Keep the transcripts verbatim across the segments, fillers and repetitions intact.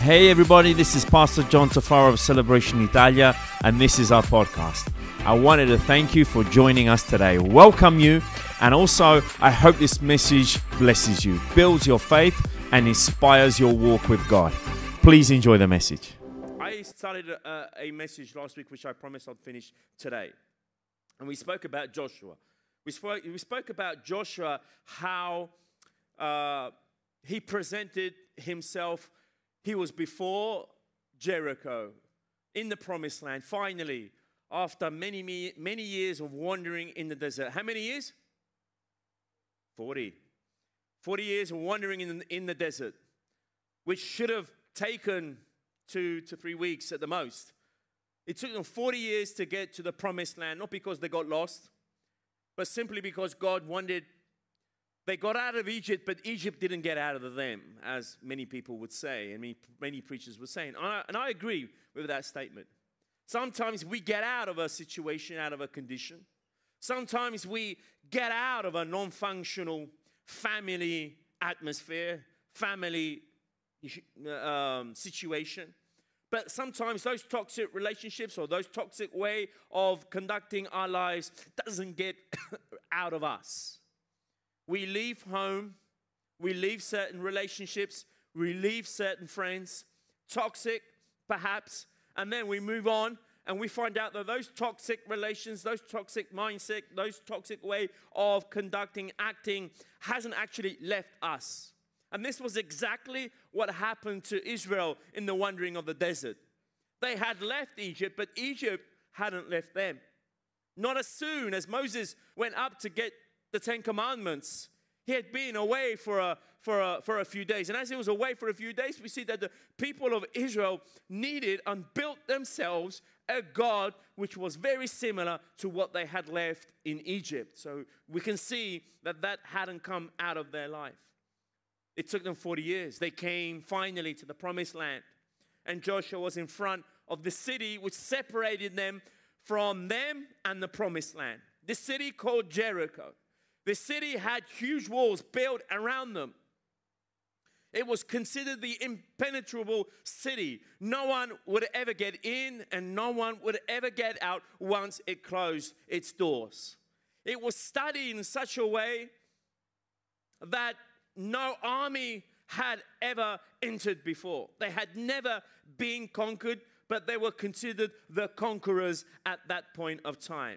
Hey everybody, this is Pastor John Tufaro of Celebration Italia, and this is our podcast. I wanted to thank you for joining us today, welcome you, and also I hope this message blesses you, builds your faith, and inspires your walk with God. Please enjoy the message. I started a, a message last week which I promised I'd finish today, and we spoke about Joshua. We spoke, we spoke about Joshua, how uh, he presented himself. He was before Jericho, in the promised land, finally, after many, many years of wandering in the desert. How many years? forty. forty years of wandering in, in the desert, which should have taken two to three weeks at the most. It took them forty years to get to the promised land, not because they got lost, but simply because God wanted. They got out of Egypt, but Egypt didn't get out of them, as many people would say, and many, many preachers were saying. And I, and I agree with that statement. Sometimes we get out of a situation, out of a condition. Sometimes we get out of a non-functional family atmosphere, family um, situation. But sometimes those toxic relationships or those toxic way of conducting our lives doesn't get out of us. We leave home, we leave certain relationships, we leave certain friends, toxic perhaps, and then we move on and we find out that those toxic relations, those toxic mindset, those toxic way of conducting, acting hasn't actually left us. And this was exactly what happened to Israel in the wandering of the desert. They had left Egypt, but Egypt hadn't left them. Not as soon as Moses went up to get the Ten Commandments. He had been away for a, for, a, for a few days. And as he was away for a few days, we see that the people of Israel needed and built themselves a God which was very similar to what they had left in Egypt. So we can see that that hadn't come out of their life. It took them forty years. They came finally to the promised land. And Joshua was in front of the city which separated them from them and the promised land. The city called Jericho. The city had huge walls built around them. It was considered the impenetrable city. No one would ever get in and no one would ever get out once it closed its doors. It was studied in such a way that no army had ever entered before. They had never been conquered, but they were considered the conquerors at that point of time.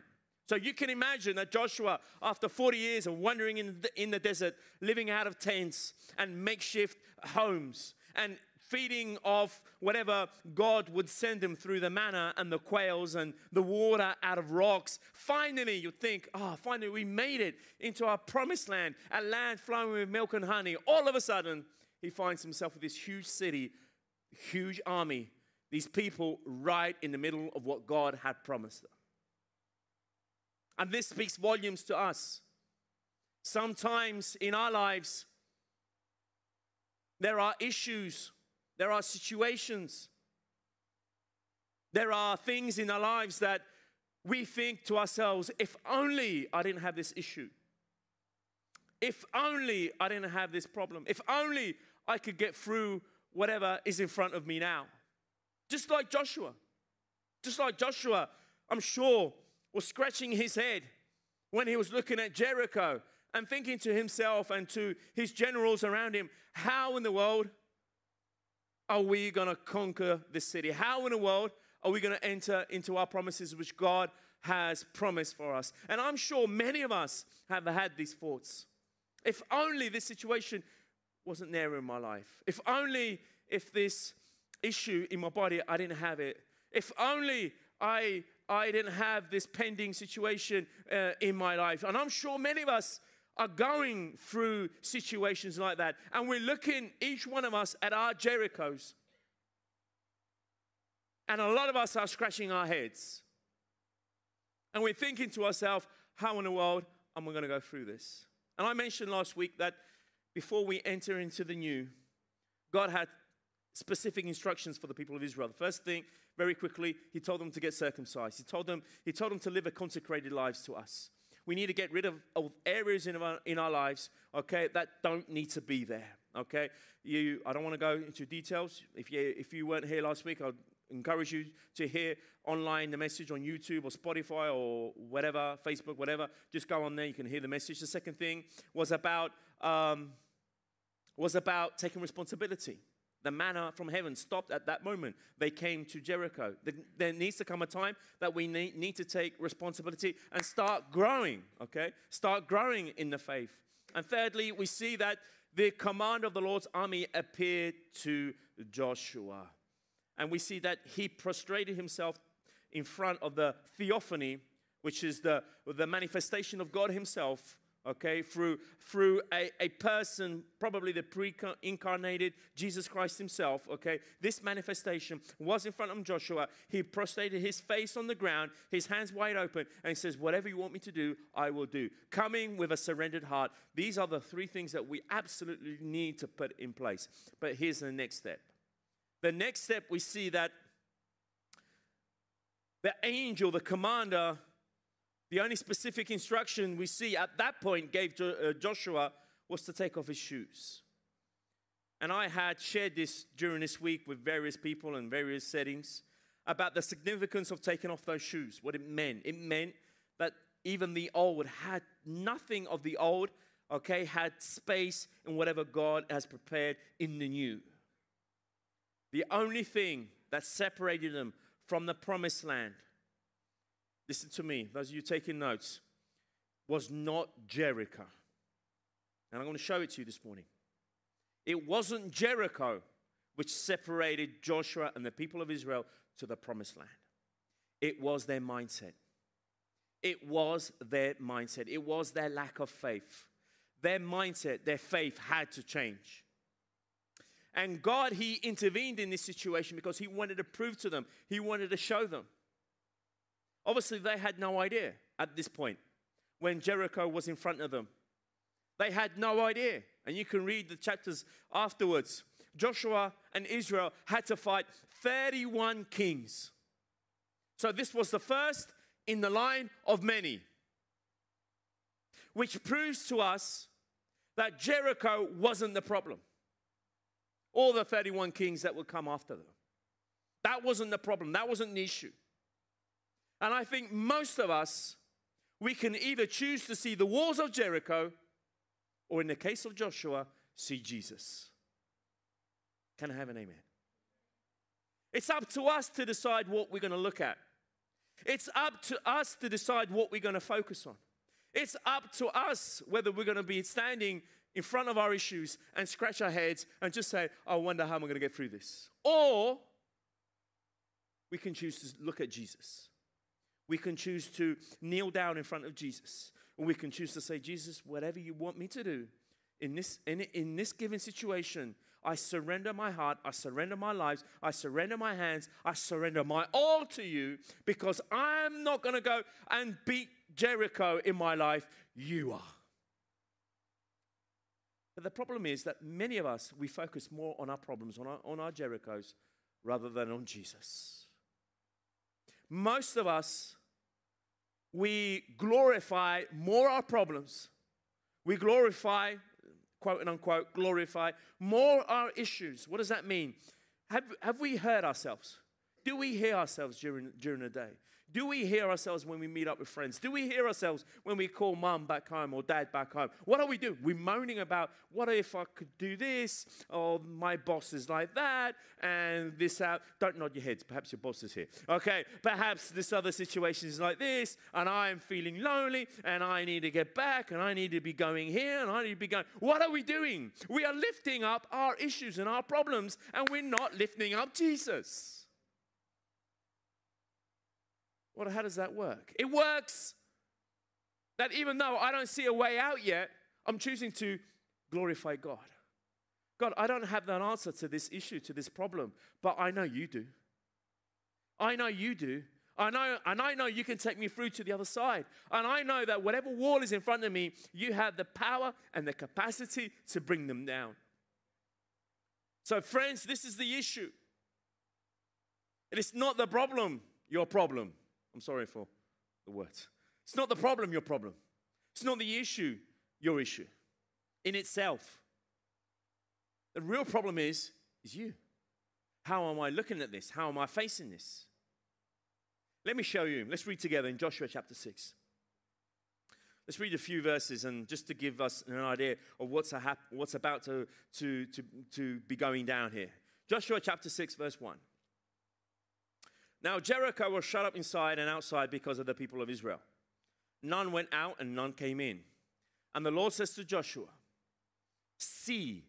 So you can imagine that Joshua, after forty years of wandering in the, in the desert, living out of tents and makeshift homes and feeding off whatever God would send him through the manna and the quails and the water out of rocks. Finally, you think, oh, finally we made it into our promised land, a land flowing with milk and honey. All of a sudden, he finds himself with this huge city, huge army, these people right in the middle of what God had promised them. And this speaks volumes to us. Sometimes in our lives, there are issues, there are situations, there are things in our lives that we think to ourselves, if only I didn't have this issue. If only I didn't have this problem. If only I could get through whatever is in front of me now. Just like Joshua. Just like Joshua, I'm sure, was scratching his head when he was looking at Jericho and thinking to himself and to his generals around him, how in the world are we going to conquer this city? How in the world are we going to enter into our promises which God has promised for us? And I'm sure many of us have had these thoughts. If only this situation wasn't there in my life. If only if this issue in my body, I didn't have it. If only I... I didn't have this pending situation uh, in my life. And I'm sure many of us are going through situations like that. And we're looking, each one of us, at our Jerichos. And a lot of us are scratching our heads. And we're thinking to ourselves, how in the world am I going to go through this? And I mentioned last week that before we enter into the new, God had specific instructions for the people of Israel. The first thing, very quickly, he told them to get circumcised. He told them, he told them to live a consecrated lives to us. We need to get rid of, of areas in our, in our lives, okay, that don't need to be there. Okay, you. I don't want to go into details. If you if you weren't here last week, I'd encourage you to hear online the message on YouTube or Spotify or whatever, Facebook, whatever. Just go on there. You can hear the message. The second thing was about um, was about taking responsibility. The manna from heaven stopped at that moment. They came to Jericho. There needs to come a time that we need, need to take responsibility and start growing, okay? Start growing in the faith. And thirdly, we see that the command of the Lord's army appeared to Joshua. And we see that he prostrated himself in front of the theophany, which is the, the manifestation of God himself, okay, through, through a, a person, probably the pre-incarnated Jesus Christ himself, okay. This manifestation was in front of Joshua. He prostrated his face on the ground, his hands wide open, and he says, whatever you want me to do, I will do. Coming with a surrendered heart. These are the three things that we absolutely need to put in place. But here's the next step. The next step, we see that the angel, the commander, the only specific instruction we see at that point gave to, uh, Joshua was to take off his shoes. And I had shared this during this week with various people in various settings about the significance of taking off those shoes, what it meant. It meant that even the old had nothing of the old, okay, had space in whatever God has prepared in the new. The only thing that separated them from the promised land, listen to me, those of you taking notes, was not Jericho. And I'm going to show it to you this morning. It wasn't Jericho which separated Joshua and the people of Israel to the promised land. It was their mindset. It was their mindset. It was their lack of faith. Their mindset, their faith had to change. And God, he intervened in this situation because he wanted to prove to them. He wanted to show them. Obviously, they had no idea at this point when Jericho was in front of them. They had no idea. And you can read the chapters afterwards. Joshua and Israel had to fight thirty-one kings. So this was the first in the line of many, which proves to us that Jericho wasn't the problem. All the thirty-one kings that would come after them. That wasn't the problem. That wasn't the issue. And I think most of us, we can either choose to see the walls of Jericho or, in the case of Joshua, see Jesus. Can I have an amen? It's up to us to decide what we're going to look at. It's up to us to decide what we're going to focus on. It's up to us whether we're going to be standing in front of our issues and scratch our heads and just say, I wonder how I'm going to get through this. Or we can choose to look at Jesus. We can choose to kneel down in front of Jesus. Or we can choose to say, Jesus, whatever you want me to do in this, in, in this given situation, I surrender my heart, I surrender my lives, I surrender my hands, I surrender my all to you, because I'm not going to go and beat Jericho in my life. You are. But the problem is that many of us, we focus more on our problems, on our, on our Jerichos, rather than on Jesus. Most of us, we glorify more our problems. We glorify, quote and unquote, glorify more our issues. What does that mean? Have, have we heard ourselves? Do we hear ourselves during, during the day? Do we hear ourselves when we meet up with friends? Do we hear ourselves when we call mom back home or dad back home? What do we do? We're moaning about, what if I could do this? Or my boss is like that, and this out. Don't nod your heads. Perhaps your boss is here. Okay, perhaps this other situation is like this, and I'm feeling lonely, and I need to get back, and I need to be going here, and I need to be going. What are we doing? We are lifting up our issues and our problems, and we're not lifting up Jesus. Well, how does that work? It works that even though I don't see a way out yet, I'm choosing to glorify God. God, I don't have that answer to this issue, to this problem, but I know you do. I know you do. I know, and I know you can take me through to the other side. And I know that whatever wall is in front of me, you have the power and the capacity to bring them down. So, friends, this is the issue. It is not the problem, your problem. I'm sorry for the words. It's not the problem, your problem. It's not the issue, your issue in itself. The real problem is, is you. How am I looking at this? How am I facing this? Let me show you. Let's read together in Joshua chapter six. Let's read a few verses, and just to give us an idea of what's, a hap- what's about to, to, to, to be going down here. Joshua chapter six, verse one. Now Jericho was shut up inside and outside because of the people of Israel. None went out and none came in. And the Lord says to Joshua, "See,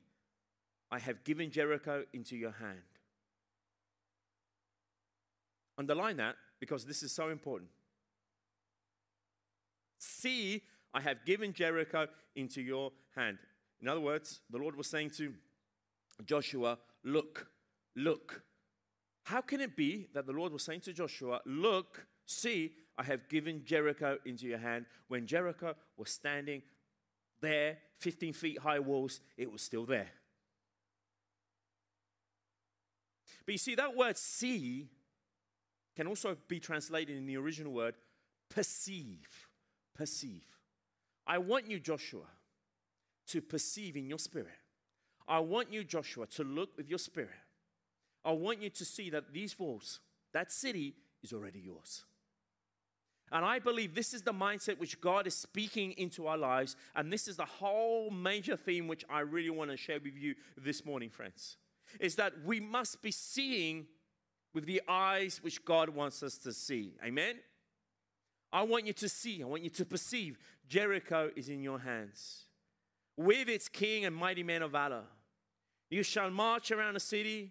I have given Jericho into your hand." Underline that, because this is so important. "See, I have given Jericho into your hand." In other words, the Lord was saying to Joshua, look, look. How can it be that the Lord was saying to Joshua, look, see, I have given Jericho into your hand, when Jericho was standing there, fifteen feet high walls, it was still there? But you see, that word see can also be translated in the original word perceive. Perceive. I want you, Joshua, to perceive in your spirit. I want you, Joshua, to look with your spirit. I want you to see that these walls, that city, is already yours. And I believe this is the mindset which God is speaking into our lives. And this is the whole major theme which I really want to share with you this morning, friends. Is that we must be seeing with the eyes which God wants us to see. Amen? I want you to see. I want you to perceive. Jericho is in your hands. With its king and mighty men of valor. You shall march around the city,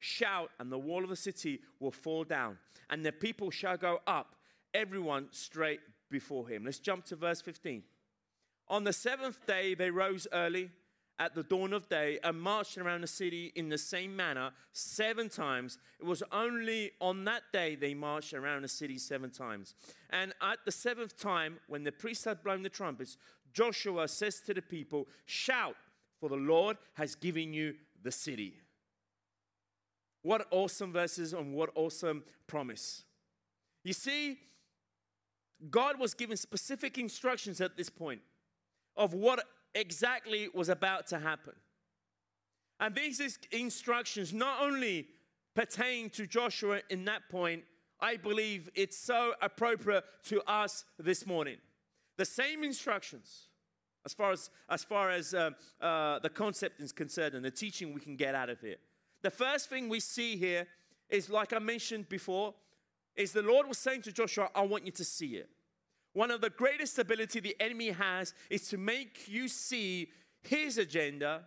shout, and the wall of the city will fall down. And the people shall go up, everyone straight before him. Let's jump to verse fifteen. On the seventh day they rose early at the dawn of day and marched around the city in the same manner seven times. It was only on that day they marched around the city seven times. And at the seventh time, when the priests had blown the trumpets, Joshua says to the people, "Shout, for the Lord has given you the city." What awesome verses and what awesome promise. You see, God was given specific instructions at this point of what exactly was about to happen. And these instructions not only pertain to Joshua in that point, I believe it's so appropriate to us this morning. The same instructions, as far as, as, far as uh, uh, the concept is concerned and the teaching we can get out of it. The first thing we see here is, like I mentioned before, is the Lord was saying to Joshua, I want you to see it. One of the greatest ability the enemy has is to make you see his agenda,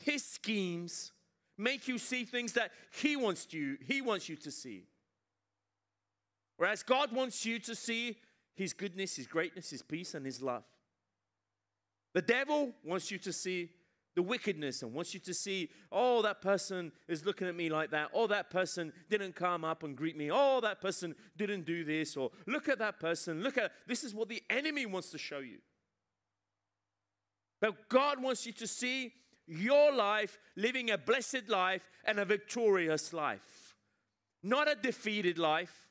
his schemes, make you see things that he wants you, he wants you to see. Whereas God wants you to see his goodness, his greatness, his peace, and his love. The devil wants you to see the wickedness and wants you to see, oh, that person is looking at me like that. Oh, that person didn't come up and greet me. Oh, that person didn't do this. Or look at that person. Look at, this is what the enemy wants to show you. But God wants you to see your life living a blessed life and a victorious life. Not a defeated life.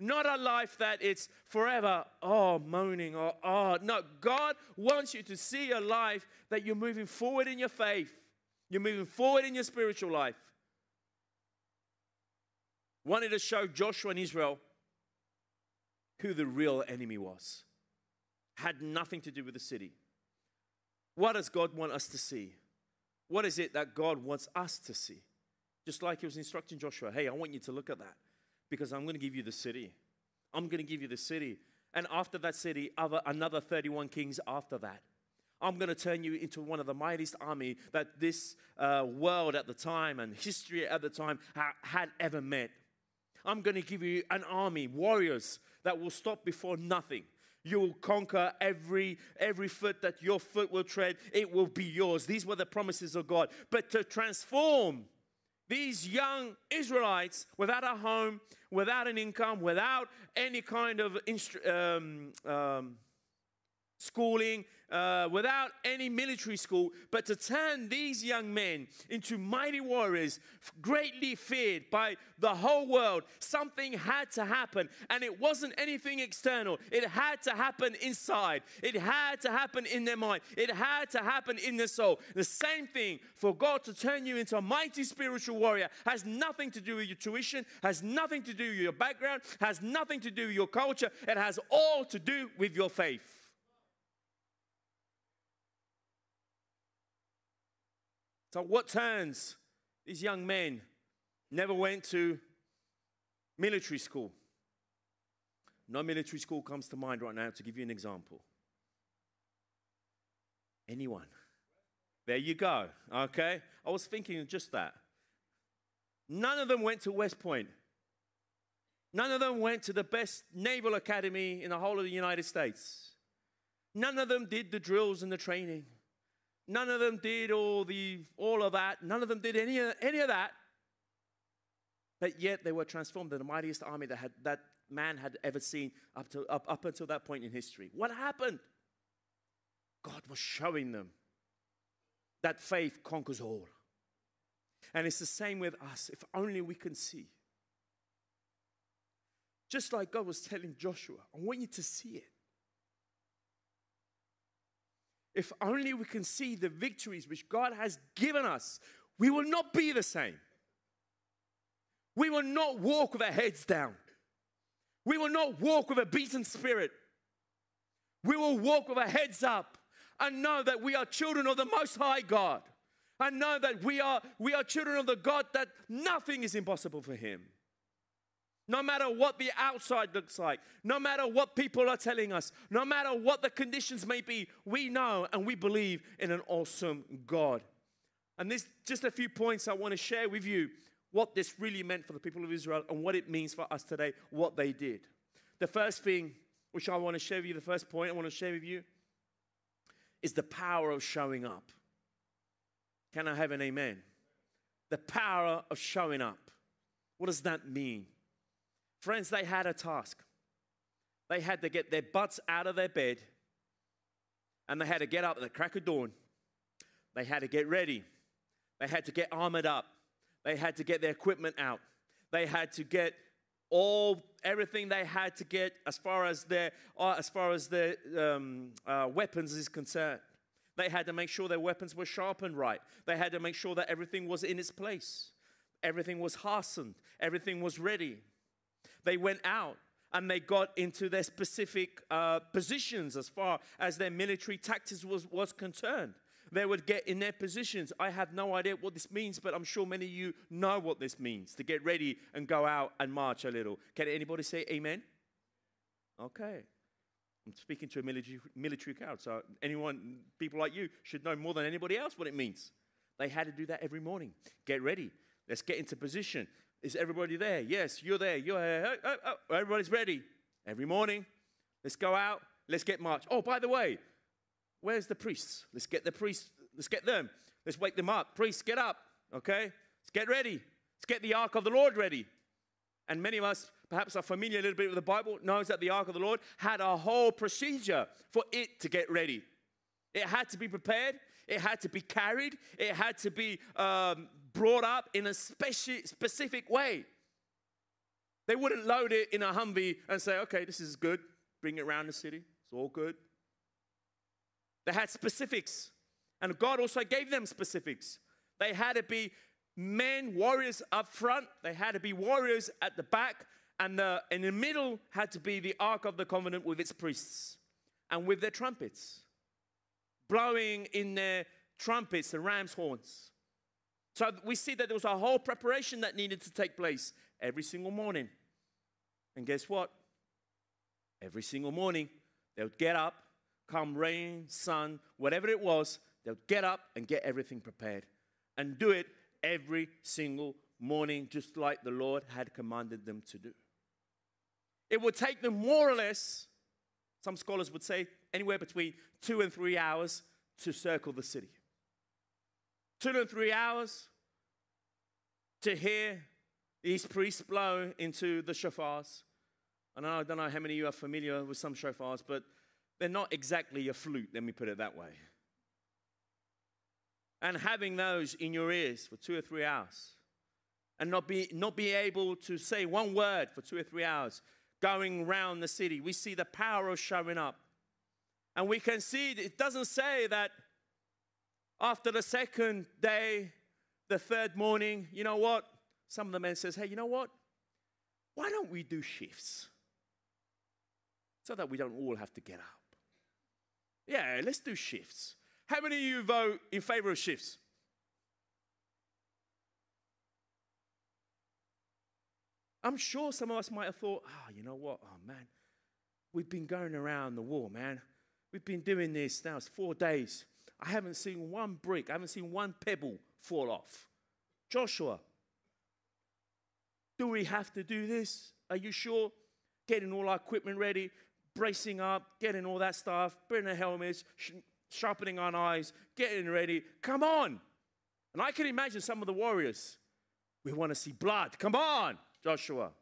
Not a life that it's forever, oh, moaning, or oh. No, God wants you to see a life that you're moving forward in your faith. You're moving forward in your spiritual life. Wanted to show Joshua and Israel who the real enemy was. Had nothing to do with the city. What does God want us to see? What is it that God wants us to see? Just like he was instructing Joshua, hey, I want you to look at that. Because I'm going to give you the city. I'm going to give you the city. And after that city, other, another thirty-one kings after that. I'm going to turn you into one of the mightiest army that this uh, world at the time and history at the time ha- had ever met. I'm going to give you an army, warriors, that will stop before nothing. You will conquer every, every foot that your foot will tread. It will be yours. These were the promises of God. But to transform These young Israelites, without a home, without an income, without any kind of um, um, schooling, uh, without any military school, but to turn these young men into mighty warriors, greatly feared by the whole world, something had to happen. And it wasn't anything external. It had to happen inside. It had to happen in their mind. It had to happen in their soul. The same thing for God to turn you into a mighty spiritual warrior has nothing to do with your tuition, has nothing to do with your background, has nothing to do with your culture. It has all to do with your faith. So what turns these young men? Never went to military school. No military school comes to mind right now, to give you an example. Anyone? There you go, okay? I was thinking of just that. None of them went to West Point. None of them went to the best naval academy in the whole of the United States. None of them did the drills and the training. None of them did all the all of that. None of them did any of, any of that. But yet they were transformed into the mightiest army that had, that man had ever seen up to up, up until that point in history. What happened? God was showing them that faith conquers all. And it's the same with us. If only we can see. Just like God was telling Joshua, I want you to see it. If only we can see the victories which God has given us, we will not be the same. We will not walk with our heads down. We will not walk with a beaten spirit. We will walk with our heads up and know that we are children of the Most High God. And know that we are, we are children of the God that nothing is impossible for Him. No matter what the outside looks like, no matter what people are telling us, no matter what the conditions may be, we know and we believe in an awesome God. And this, just a few points I want to share with you, what this really meant for the people of Israel and what it means for us today, what they did. The first thing which I want to share with you, the first point I want to share with you, is the power of showing up. Can I have an amen? The power of showing up. What does that mean? Friends, they had a task. They had to get their butts out of their bed, and they had to get up at the crack of dawn. They had to get ready. They had to get armored up. They had to get their equipment out. They had to get all everything they had to get as far as their uh, as far as their um, uh, weapons is concerned. They had to make sure their weapons were sharpened right. They had to make sure that everything was in its place. Everything was fastened. Everything was ready. They went out and they got into their specific uh, positions as far as their military tactics was, was concerned. They would get in their positions. I have no idea what this means, but I'm sure many of you know what this means, to get ready and go out and march a little. Can anybody say amen? Okay. I'm speaking to a military, military crowd, so anyone, people like you should know more than anybody else what it means. They had to do that every morning. Get ready. Let's get into position. Is everybody there? Yes, you're there. You're here. Oh, oh, oh. Everybody's ready. Every morning, let's go out. Let's get marched. Oh, by the way, where's the priests? Let's get the priests. Let's get them. Let's wake them up. Priests, get up. Okay? Let's get ready. Let's get the Ark of the Lord ready. And many of us perhaps are familiar a little bit with the Bible, knows that the Ark of the Lord had a whole procedure for it to get ready. It had to be prepared. It had to be carried. It had to be um, brought up in a speci specific way. They wouldn't load it in a Humvee and say, okay, this is good. Bring it around the city. It's all good. They had specifics. And God also gave them specifics. They had to be men, warriors up front. They had to be warriors at the back. And the, in the middle had to be the Ark of the Covenant with its priests and with their trumpets, blowing in their trumpets, the ram's horns. So we see that there was a whole preparation that needed to take place every single morning. And guess what? Every single morning, they would get up, come rain, sun, whatever it was, they would get up and get everything prepared. And do it every single morning, just like the Lord had commanded them to do. It would take them more or less, some scholars would say, anywhere between two and three hours to circle the city. Two and three hours to hear these priests blow into the shofars. And I don't know how many of you are familiar with some shofars, but they're not exactly a flute, let me put it that way. And having those in your ears for two or three hours, and not be, not be able to say one word for two or three hours, going round the city, we see the power of showing up. And we can see, it doesn't say that after the second day, the third morning, you know what? Some of the men says, hey, you know what? Why don't we do shifts? So that we don't all have to get up. Yeah, let's do shifts. How many of you vote in favor of shifts? I'm sure some of us might have thought, oh, you know what? Oh, man, we've been going around the war, man. We've been doing this now. It's four days. I haven't seen one brick. I haven't seen one pebble fall off. Joshua, do we have to do this? Are you sure? Getting all our equipment ready, bracing up, getting all that stuff, putting the helmets, sh sharpening our eyes, getting ready. Come on. And I can imagine some of the warriors. We want to see blood. Come on, Joshua.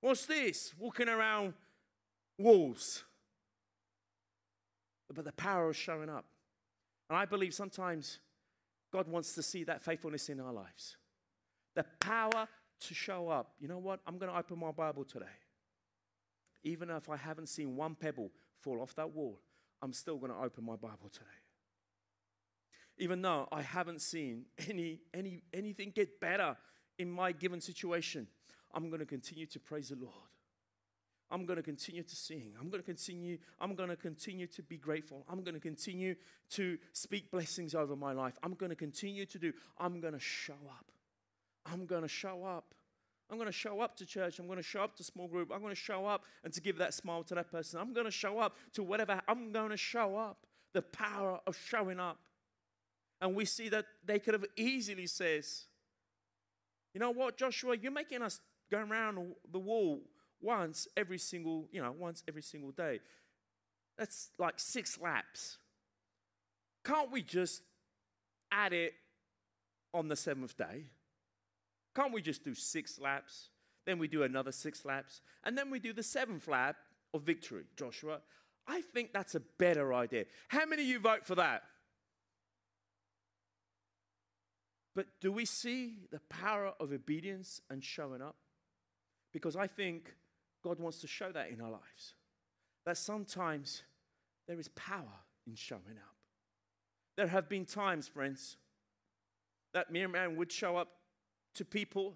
What's this? Walking around walls. But the power is showing up. And I believe sometimes God wants to see that faithfulness in our lives. The power to show up. You know what? I'm going to open my Bible today. Even if I haven't seen one pebble fall off that wall, I'm still going to open my Bible today. Even though I haven't seen any, any, anything get better in my given situation, I'm going to continue to praise the Lord. I'm going to continue to sing. I'm going to continue. I'm going to continue to be grateful. I'm going to continue to speak blessings over my life. I'm going to continue to do. I'm going to show up. I'm going to show up. I'm going to show up to church. I'm going to show up to small group. I'm going to show up and to give that smile to that person. I'm going to show up to whatever. I'm going to show up. The power of showing up. And we see that they could have easily says, you know what, Joshua, you're making us go around the wall once every single, you know, once every single day. That's like six laps. Can't we just add it on the seventh day? Can't we just do six laps? Then we do another six laps. And then we do the seventh lap of victory, Joshua. I think that's a better idea. How many of you vote for that? But do we see the power of obedience and showing up? Because I think God wants to show that in our lives. That sometimes there is power in showing up. There have been times, friends, that me and man would show up to people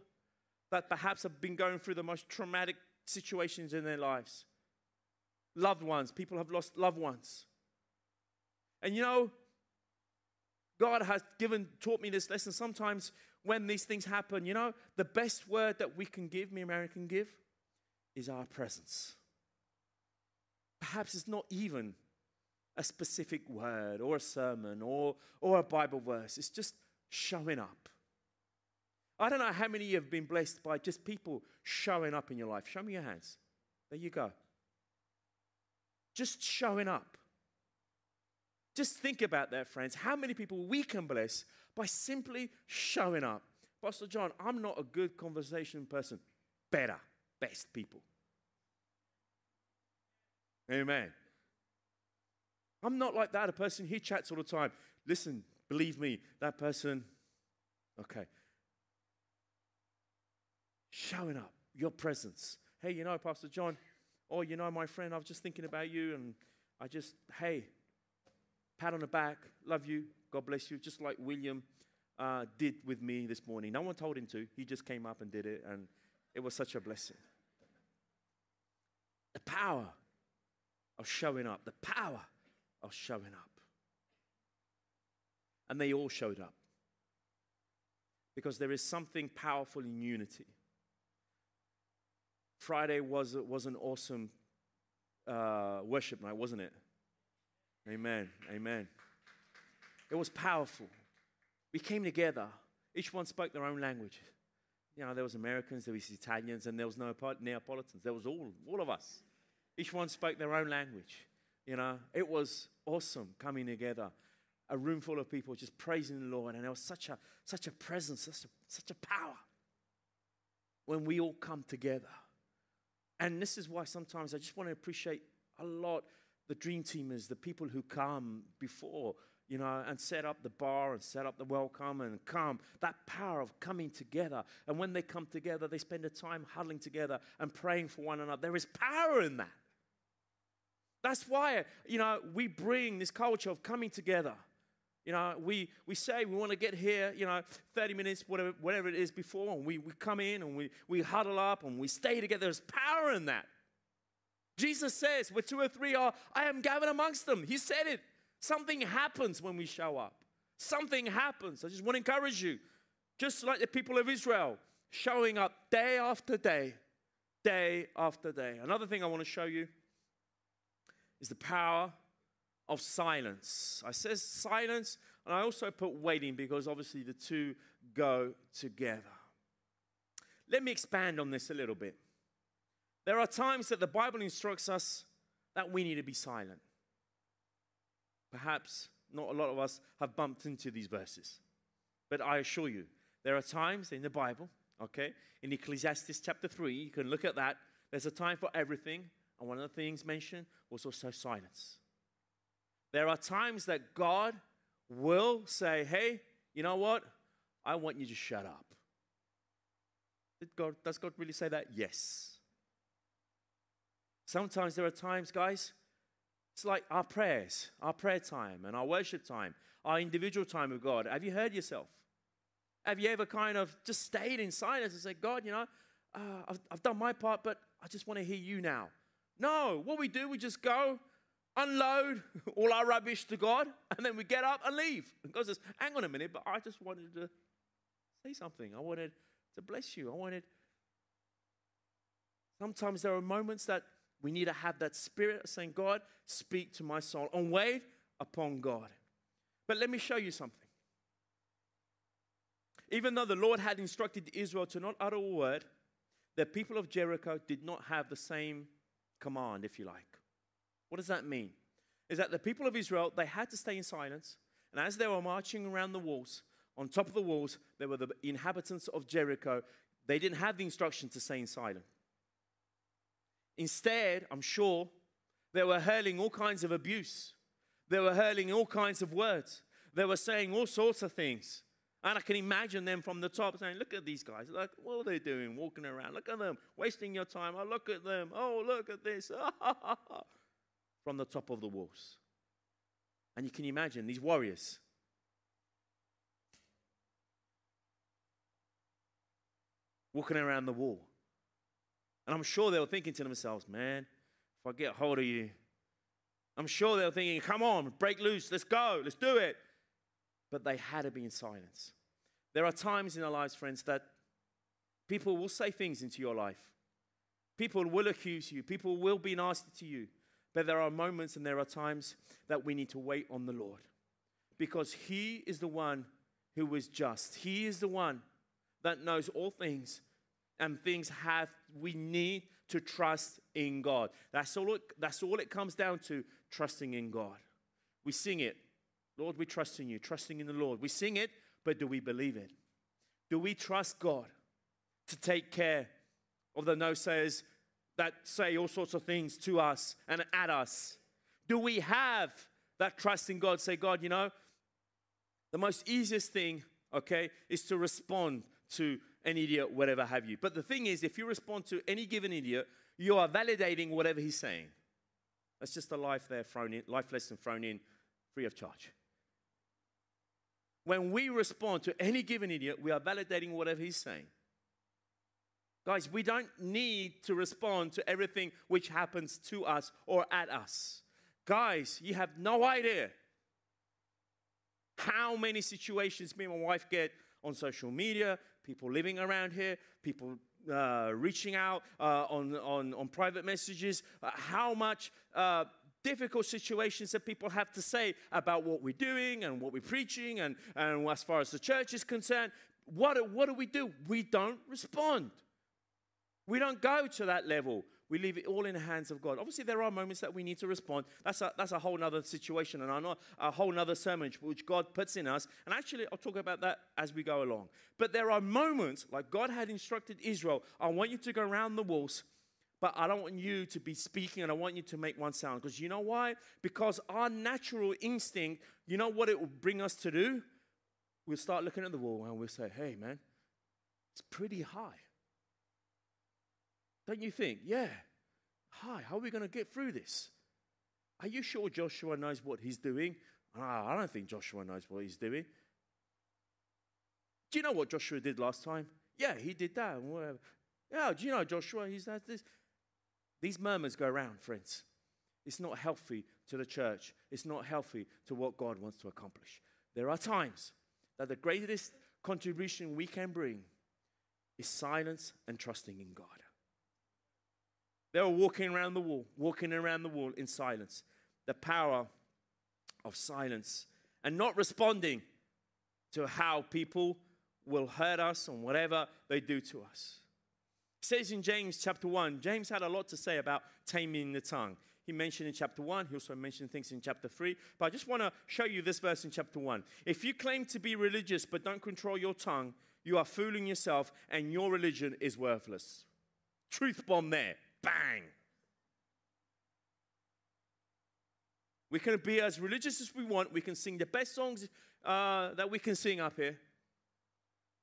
that perhaps have been going through the most traumatic situations in their lives. Loved ones. People have lost loved ones. And you know, God has given, taught me this lesson. Sometimes when these things happen, you know, the best word that we can give, me and Mary can give, is our presence. Perhaps it's not even a specific word or a sermon or, or a Bible verse. It's just showing up. I don't know how many of you have been blessed by just people showing up in your life. Show me your hands. There you go. Just showing up. Just think about that, friends. How many people we can bless by simply showing up. Pastor John, I'm not a good conversation person. Better, best people. Amen. I'm not like that, a person who chats all the time. Listen, believe me, that person, okay. Showing up, your presence. Hey, you know, Pastor John, or you know, my friend, I was just thinking about you, and I just, hey, pat on the back, love you, God bless you, just like William uh, did with me this morning. No one told him to. He just came up and did it, and it was such a blessing. The power of showing up. The power of showing up. And they all showed up. Because there is something powerful in unity. Friday was, was an awesome uh, worship night, wasn't it? Amen, amen. It was powerful. We came together. Each one spoke their own language. You know, there was Americans, there was Italians, and there was no Neapolitans. There was all, all of us. Each one spoke their own language. You know, it was awesome coming together. A room full of people just praising the Lord, and there was such a, such a presence, such a, such a power. when we all come together. And this is why sometimes I just want to appreciate a lot the dream teamers, the people who come before, you know, and set up the bar and set up the welcome and come. That power of coming together. And when they come together, they spend a time huddling together and praying for one another. There is power in that. That's why, you know, we bring this culture of coming together. You know, we, we say we want to get here, you know, thirty minutes, whatever, whatever it is before, and we, we come in and we, we huddle up and we stay together. There's power in that. Jesus says, where two or three are, I am gathered amongst them. He said it. Something happens when we show up. Something happens. I just want to encourage you, just like the people of Israel, showing up day after day, day after day. Another thing I want to show you is the power of silence. I says silence, and I also put waiting because obviously the two go together. Let me expand on this a little bit. There are times that the Bible instructs us that we need to be silent. Perhaps not a lot of us have bumped into these verses, but I assure you, there are times in the Bible, okay, in Ecclesiastes chapter three, you can look at that, there's a time for everything, and one of the things mentioned was also silence. There are times that God will say, hey, you know what? I want you to shut up. Did God, does God really say that? Yes. Sometimes there are times, guys, it's like our prayers, our prayer time and our worship time, our individual time with God. Have you heard yourself? Have you ever kind of just stayed in silence and said, God, you know, uh, I've, I've done my part, but I just want to hear you now. No, what we do, we just go, unload all our rubbish to God, and then we get up and leave. And God says, hang on a minute, but I just wanted to say something. I wanted to bless you. I wanted... Sometimes there are moments that we need to have that spirit of saying, God, speak to my soul, and wait upon God. But let me show you something. Even though the Lord had instructed Israel to not utter a word, the people of Jericho did not have the same command, if you like. What does that mean? Is that the people of Israel, they had to stay in silence. And as they were marching around the walls, on top of the walls, there were the inhabitants of Jericho. They didn't have the instruction to stay in silence. Instead, I'm sure, they were hurling all kinds of abuse. They were hurling all kinds of words. They were saying all sorts of things. And I can imagine them from the top saying, look at these guys. Look, what are they doing walking around? Look at them, wasting your time. Oh, look at them. Oh, look at this. From the top of the walls. And you can imagine these warriors. Walking around the wall. And I'm sure they were thinking to themselves, man, if I get hold of you. I'm sure they were thinking, come on, break loose. Let's go. Let's do it. But they had to be in silence. There are times in our lives, friends, that people will say things into your life. People will accuse you. People will be nasty to you. But there are moments and there are times that we need to wait on the Lord. Because He is the one who is just. He is the one that knows all things. And things have, we need to trust in God. That's all it, that's all it comes down to, trusting in God. We sing it. Lord, we trust in you, trusting in the Lord. We sing it, but do we believe it? Do we trust God to take care of the no-sayers that say all sorts of things to us and at us? Do we have that trust in God? Say, God, you know, the most easiest thing, okay, is to respond to an idiot, whatever have you. But the thing is, if you respond to any given idiot, you are validating whatever he's saying. That's just a life there thrown in, life lesson thrown in free of charge. When we respond to any given idiot, we are validating whatever he's saying. Guys, we don't need to respond to everything which happens to us or at us. Guys, you have no idea how many situations me and my wife get on social media, people living around here, people uh, reaching out uh, on, on, on private messages, uh, how much uh, difficult situations that people have to say about what we're doing and what we're preaching and, and as far as the church is concerned. What, what do we do? We don't respond. We don't go to that level. We leave it all in the hands of God. Obviously, there are moments that we need to respond. That's a, that's a whole other situation and a whole other sermon which God puts in us. And actually, I'll talk about that as we go along. But there are moments, like God had instructed Israel, I want you to go around the walls, but I don't want you to be speaking and I want you to make one sound. Because you know why? Because our natural instinct, you know what it will bring us to do? We'll start looking at the wall and we'll say, hey, man, it's pretty high. Don't you think? Yeah. Hi, how are we going to get through this? Are you sure Joshua knows what he's doing? Ah, I don't think Joshua knows what he's doing. Do you know what Joshua did last time? Yeah, he did that and whatever. Yeah, do you know Joshua? He's had this. These murmurs go around, friends. It's not healthy to the church. It's not healthy to what God wants to accomplish. There are times that the greatest contribution we can bring is silence and trusting in God. They were walking around the wall, walking around the wall in silence. The power of silence and not responding to how people will hurt us and whatever they do to us. It says in James chapter one, James had a lot to say about taming the tongue. He mentioned in chapter one, he also mentioned things in chapter three. But I just want to show you this verse in chapter one. If you claim to be religious but don't control your tongue, you are fooling yourself and your religion is worthless. Truth bomb there. Bang! We can be as religious as we want. We can sing the best songs uh, that we can sing up here.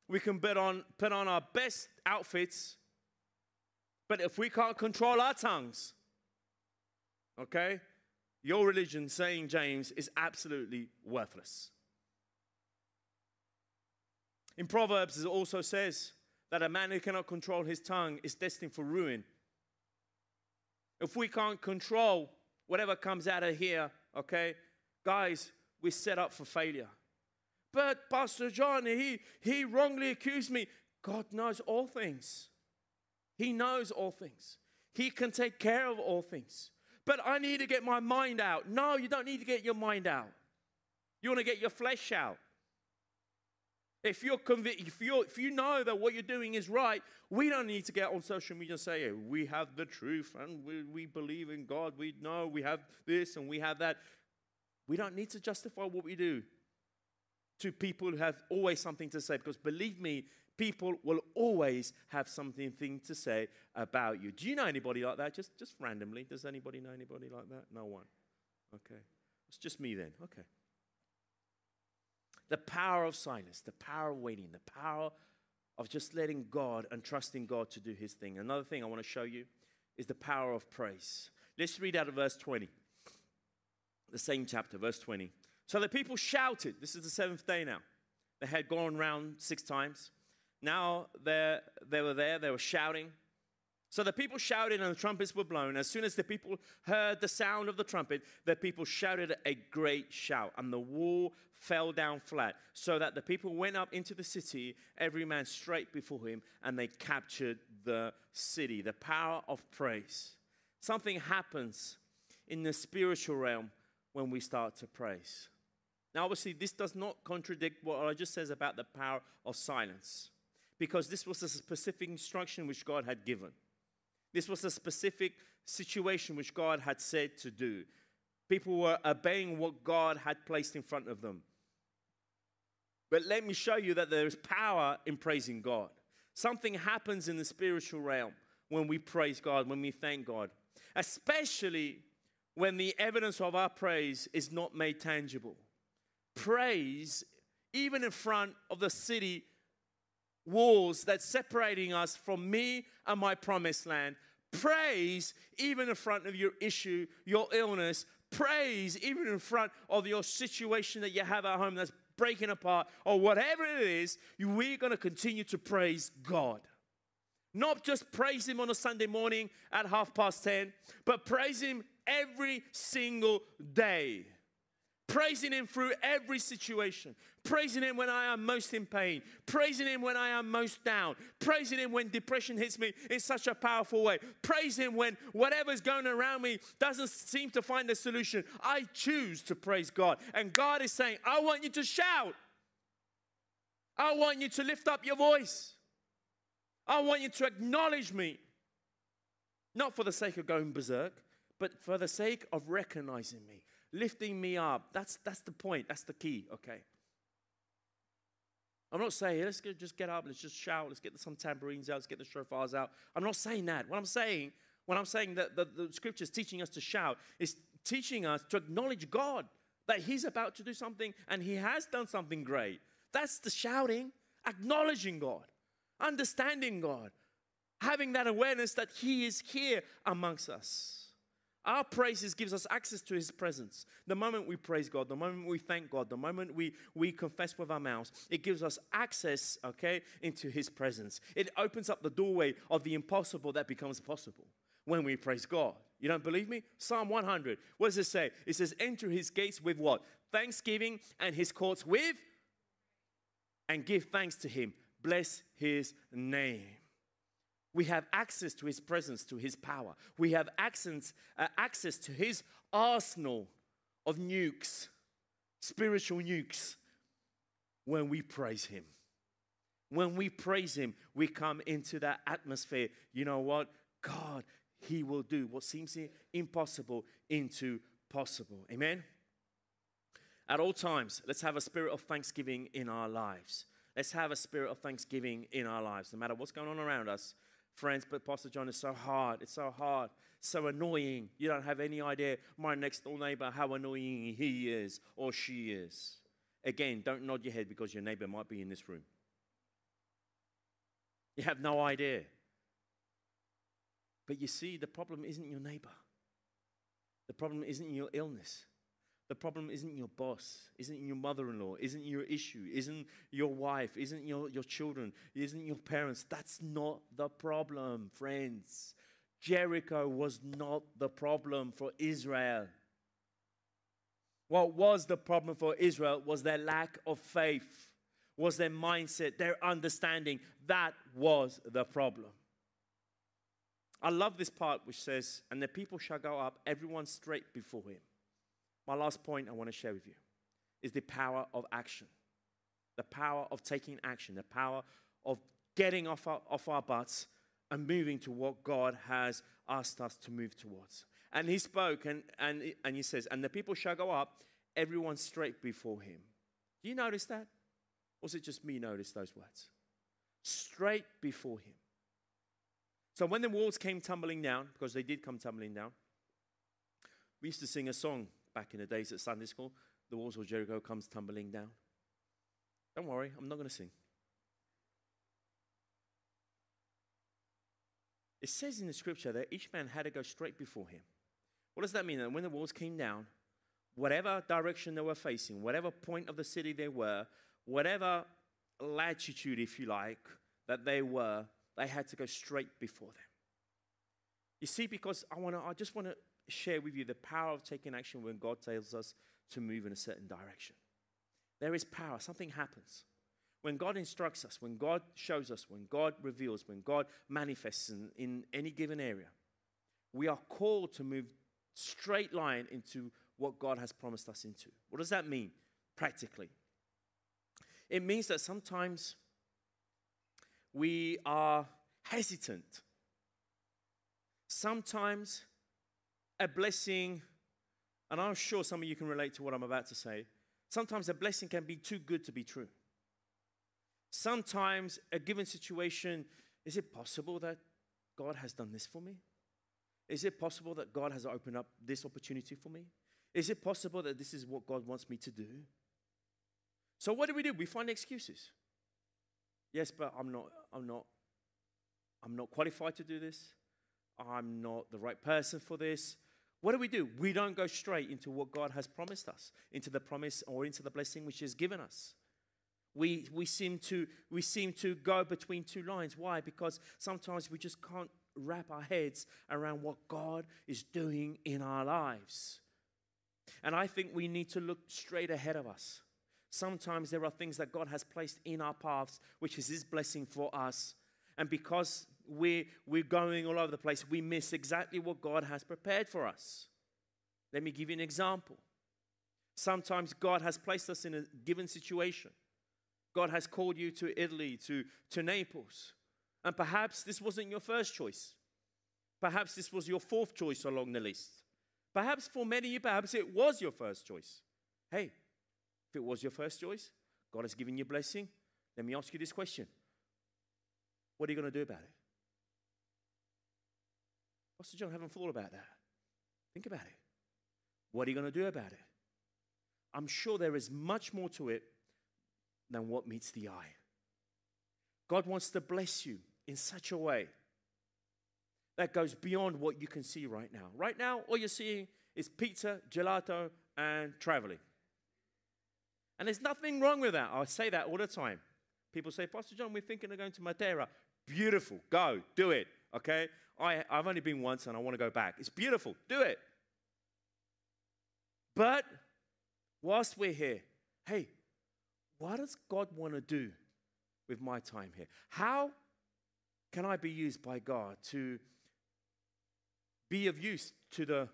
We can put on, put on our best outfits. But if we can't control our tongues, okay, your religion, saying James, is absolutely worthless. In Proverbs, it also says that a man who cannot control his tongue is destined for ruin. If we can't control whatever comes out of here, okay, guys, we're set up for failure. But Pastor John, he, he wrongly accused me. God knows all things. He knows all things. He can take care of all things. But I need to get my mind out. No, you don't need to get your mind out. You want to get your flesh out. If you're convic- if you're, if you know that what you're doing is right, we don't need to get on social media and say, hey, we have the truth and we, we believe in God. We know we have this and we have that. We don't need to justify what we do to people who have always something to say, because believe me, people will always have something to say about you. Do you know anybody like that? Just, just randomly. Does anybody know anybody like that? No one. Okay. It's just me then. Okay. The power of silence, the power of waiting, the power of just letting God and trusting God to do his thing. Another thing I want to show you is the power of praise. Let's read out of verse twenty, the same chapter, verse twenty. So the people shouted. This is the seventh day now. They had gone round six times. Now they were there. They were shouting. So the people shouted and the trumpets were blown. As soon as the people heard the sound of the trumpet, the people shouted a great shout, and the wall fell down flat, so that the people went up into the city, every man straight before him, and they captured the city. The power of praise. Something happens in the spiritual realm when we start to praise. Now, obviously, this does not contradict what I just said about the power of silence, because this was a specific instruction which God had given. This was a specific situation which God had said to do. People were obeying what God had placed in front of them. But let me show you that there is power in praising God. Something happens in the spiritual realm when we praise God, when we thank God, especially when the evidence of our praise is not made tangible. Praise, even in front of the city walls that's separating us from me and my promised land. Praise even in front of your issue, your illness. Praise even in front of your situation that you have at home that's breaking apart, or whatever it is. We're going to continue to praise God. Not just praise him on a Sunday morning at half past ten, but praise him every single day. Praising him through every situation. Praising him when I am most in pain. Praising him when I am most down. Praising him when depression hits me in such a powerful way. Praising him when whatever's going around me doesn't seem to find a solution. I choose to praise God. And God is saying, I want you to shout. I want you to lift up your voice. I want you to acknowledge me. Not for the sake of going berserk, but for the sake of recognizing me, lifting me up. That's, that's the point. That's the key, okay? I'm not saying, let's get, just get up, let's just shout, let's get some tambourines out, let's get the shofars out. I'm not saying that. What I'm saying, when I'm saying that the, the Scripture is teaching us to shout, it's teaching us to acknowledge God, that he's about to do something and he has done something great. That's the shouting, acknowledging God, understanding God, having that awareness that he is here amongst us. Our praises gives us access to his presence. The moment we praise God, the moment we thank God, the moment we, we confess with our mouths, it gives us access, okay, into his presence. It opens up the doorway of the impossible that becomes possible when we praise God. You don't believe me? Psalm one hundred. What does it say? It says, enter his gates with what? Thanksgiving, and his courts with? And give thanks to him. Bless his name. We have access to his presence, to his power. We have access, uh, access to his arsenal of nukes, spiritual nukes, when we praise him. When we praise him, we come into that atmosphere. You know what? God, he will do what seems impossible into possible. Amen? At all times, let's have a spirit of thanksgiving in our lives. Let's have a spirit of thanksgiving in our lives, no matter what's going on around us. Friends, but Pastor John, it's so hard. It's so hard. So annoying. You don't have any idea, my next door neighbor, how annoying he is or she is. Again, don't nod your head because your neighbor might be in this room. You have no idea. But you see, the problem isn't your neighbor. The problem isn't your illness. The problem isn't your boss, isn't your mother-in-law, isn't your issue, isn't your wife, isn't your, your children, isn't your parents. That's not the problem, friends. Jericho was not the problem for Israel. What was the problem for Israel was their lack of faith, was their mindset, their understanding. That was the problem. I love this part which says, and the people shall go up, everyone straight before him. My last point I want to share with you is the power of action, the power of taking action, the power of getting off our, off our butts and moving to what God has asked us to move towards. And he spoke, and, and, and he says, and the people shall go up, everyone straight before him. Do you notice that? Or is it just me notice those words? Straight before him. So when the walls came tumbling down, because they did come tumbling down, we used to sing a song. Back in the days at Sunday school, the walls of Jericho comes tumbling down. Don't worry, I'm not going to sing. It says in the scripture that each man had to go straight before him. What does that mean? That when the walls came down, whatever direction they were facing, whatever point of the city they were, whatever latitude, if you like, that they were, they had to go straight before them. You see, because I want to, I just want to share with you the power of taking action when God tells us to move in a certain direction. There is power. Something happens. When God instructs us, when God shows us, when God reveals, when God manifests in, in any given area, we are called to move straight line into what God has promised us into. What does that mean practically? It means that sometimes we are hesitant. Sometimes a blessing, and I'm sure some of you can relate to what I'm about to say, sometimes a blessing can be too good to be true. Sometimes a given situation, is it possible that God has done this for me? Is it possible that God has opened up this opportunity for me? Is it possible that this is what God wants me to do? So what do we do? We find excuses. Yes, but I'm not, I'm not, I'm not qualified to do this. I'm not the right person for this. What do we do? We don't go straight into what God has promised us, into the promise or into the blessing which is given us. We, we, seem to, we seem to go between two lines. Why? Because sometimes we just can't wrap our heads around what God is doing in our lives. And I think we need to look straight ahead of us. Sometimes there are things that God has placed in our paths, which is his blessing for us. And because We're, we're going all over the place, we miss exactly what God has prepared for us. Let me give you an example. Sometimes God has placed us in a given situation. God has called you to Italy, to, to Naples. And perhaps this wasn't your first choice. Perhaps this was your fourth choice along the list. Perhaps for many, perhaps it was your first choice. Hey, if it was your first choice, God has given you a blessing. Let me ask you this question. What are you going to do about it? Pastor John, I haven't thought about that. Think about it. What are you going to do about it? I'm sure there is much more to it than what meets the eye. God wants to bless you in such a way that goes beyond what you can see right now. Right now, all you're seeing is pizza, gelato, and traveling. And there's nothing wrong with that. I say that all the time. People say, Pastor John, we're thinking of going to Madeira. Beautiful. Go. Do it. Okay? I, I've only been once, and I want to go back. It's beautiful. Do it. But whilst we're here, hey, what does God want to do with my time here? How can I be used by God to be of use to the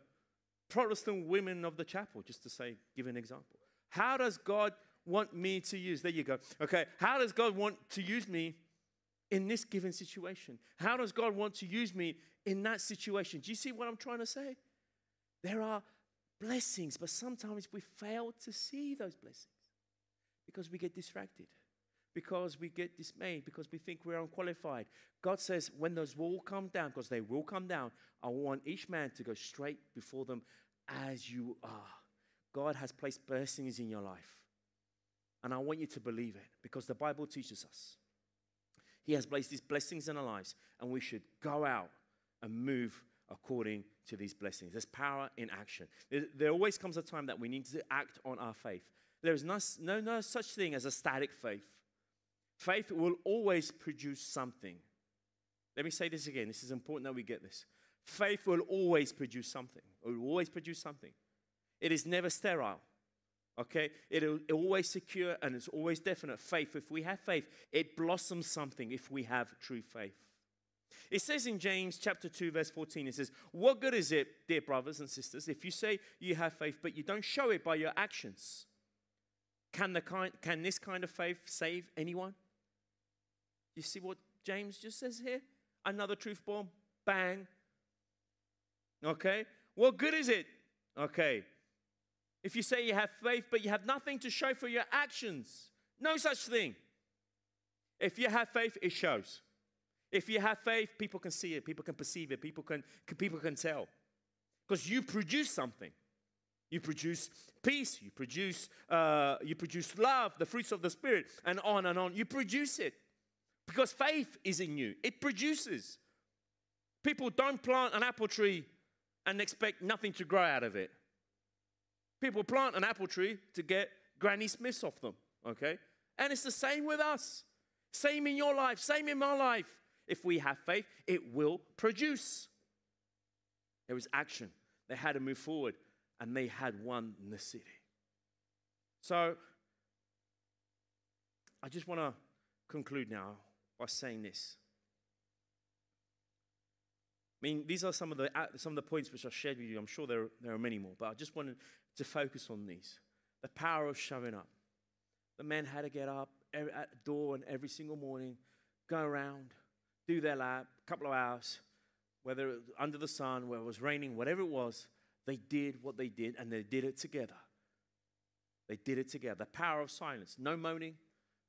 Protestant women of the chapel, just to say, give an example? How does God want me to use? There you go. Okay, how does God want to use me in this given situation? How does God want to use me in that situation? Do you see what I'm trying to say? There are blessings, but sometimes we fail to see those blessings because we get distracted, because we get dismayed, because we think we're unqualified. God says, when those walls come down, because they will come down, I want each man to go straight before them as you are. God has placed blessings in your life. And I want you to believe it, because the Bible teaches us. He has placed these blessings in our lives, and we should go out and move according to these blessings. There's power in action. There, there always comes a time that we need to act on our faith. There is no, no, no such thing as a static faith. Faith will always produce something. Let me say this again. This is important that we get this. Faith will always produce something. It will always produce something. It is never sterile. Okay, it'll, it'll always secure, and it's always definite. Faith, if we have faith, it blossoms something if we have true faith. It says in James chapter two, verse fourteen, it says, what good is it, dear brothers and sisters, if you say you have faith, but you don't show it by your actions? Can, the kind, can this kind of faith save anyone? You see what James just says here? Another truth bomb. Bang. Okay, what good is it? Okay. If you say you have faith, but you have nothing to show for your actions, no such thing. If you have faith, it shows. If you have faith, people can see it, people can perceive it, people can, people can tell. Because you produce something. You produce peace, you produce, uh, you produce love, the fruits of the Spirit, and on and on. You produce it. Because faith is in you. It produces. People don't plant an apple tree and expect nothing to grow out of it. People plant an apple tree to get Granny Smiths off them, okay? And it's the same with us. Same in your life, same in my life. If we have faith, it will produce. There was action. They had to move forward, and they had won the city. So I just want to conclude now by saying this. I mean, these are some of the, some of the points which I shared with you. I'm sure there, there are many more, but I just wanted to focus on these. The power of showing up. The men had to get up every, at dawn every single morning, go around, do their lap, a couple of hours, whether it was under the sun, whether it was raining, whatever it was, they did what they did, and they did it together. They did it together. The power of silence. No moaning,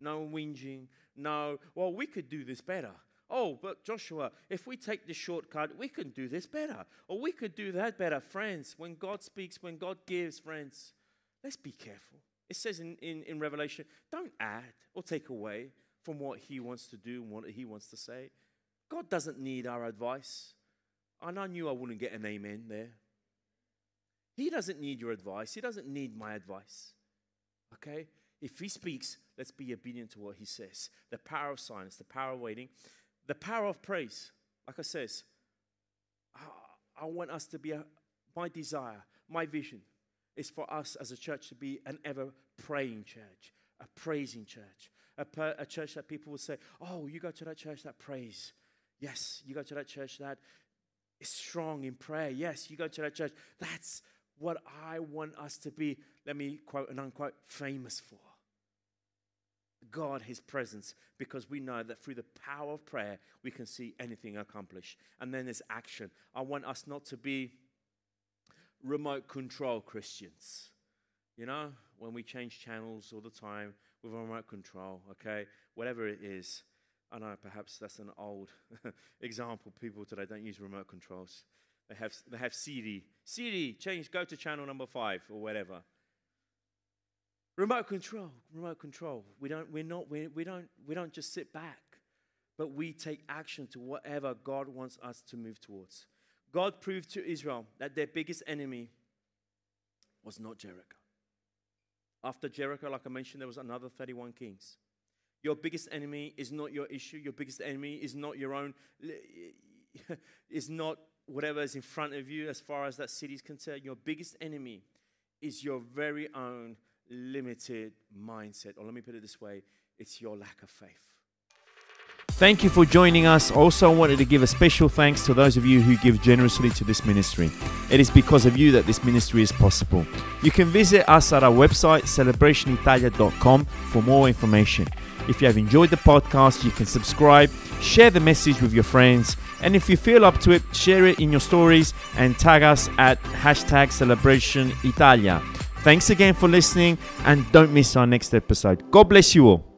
no whinging, no, well, we could do this better. Oh, but Joshua, if we take the shortcut, we can do this better. Or we could do that better. Friends, when God speaks, when God gives, friends, let's be careful. It says in, in, in Revelation, don't add or take away from what he wants to do and what he wants to say. God doesn't need our advice. And I knew I wouldn't get an amen there. He doesn't need your advice. He doesn't need my advice. Okay? If he speaks, let's be obedient to what he says. The power of silence, the power of waiting. The power of praise, like I says, I, I want us to be, a, my desire, my vision is for us as a church to be an ever praying church, a praising church, a, per, a church that people will say, oh, you go to that church that prays. Yes, you go to that church that is strong in prayer. Yes, you go to that church. That's what I want us to be, let me quote and unquote, famous for. God his presence, because we know that through the power of prayer we can see anything accomplished. And then there's action. I want us not to be remote control Christians. You know, when we change channels all the time with remote control, okay, whatever it is. I know perhaps that's an old example. People today don't use remote controls. They have they have Siri. Siri, change, go to channel number five or whatever. Remote control, remote control. We don't we're not we we don't we don't just sit back, but we take action to whatever God wants us to move towards. God proved to Israel that their biggest enemy was not Jericho. After Jericho, like I mentioned, there was another thirty-one kings. Your biggest enemy is not your issue. Your biggest enemy is not your own, is not whatever is in front of you as far as that city is concerned. Your biggest enemy is your very own limited mindset. Or let me put it this way, it's your lack of faith. Thank you for joining us. Also, I wanted to give a special thanks to those of you who give generously to this ministry. It is because of you that this ministry is possible. You can visit us at our website, celebration italia dot com, for more information. If you have enjoyed the podcast, you can subscribe, share the message with your friends, and if you feel up to it, share it in your stories and tag us at hashtag Celebration Italia. Thanks again for listening, and don't miss our next episode. God bless you all.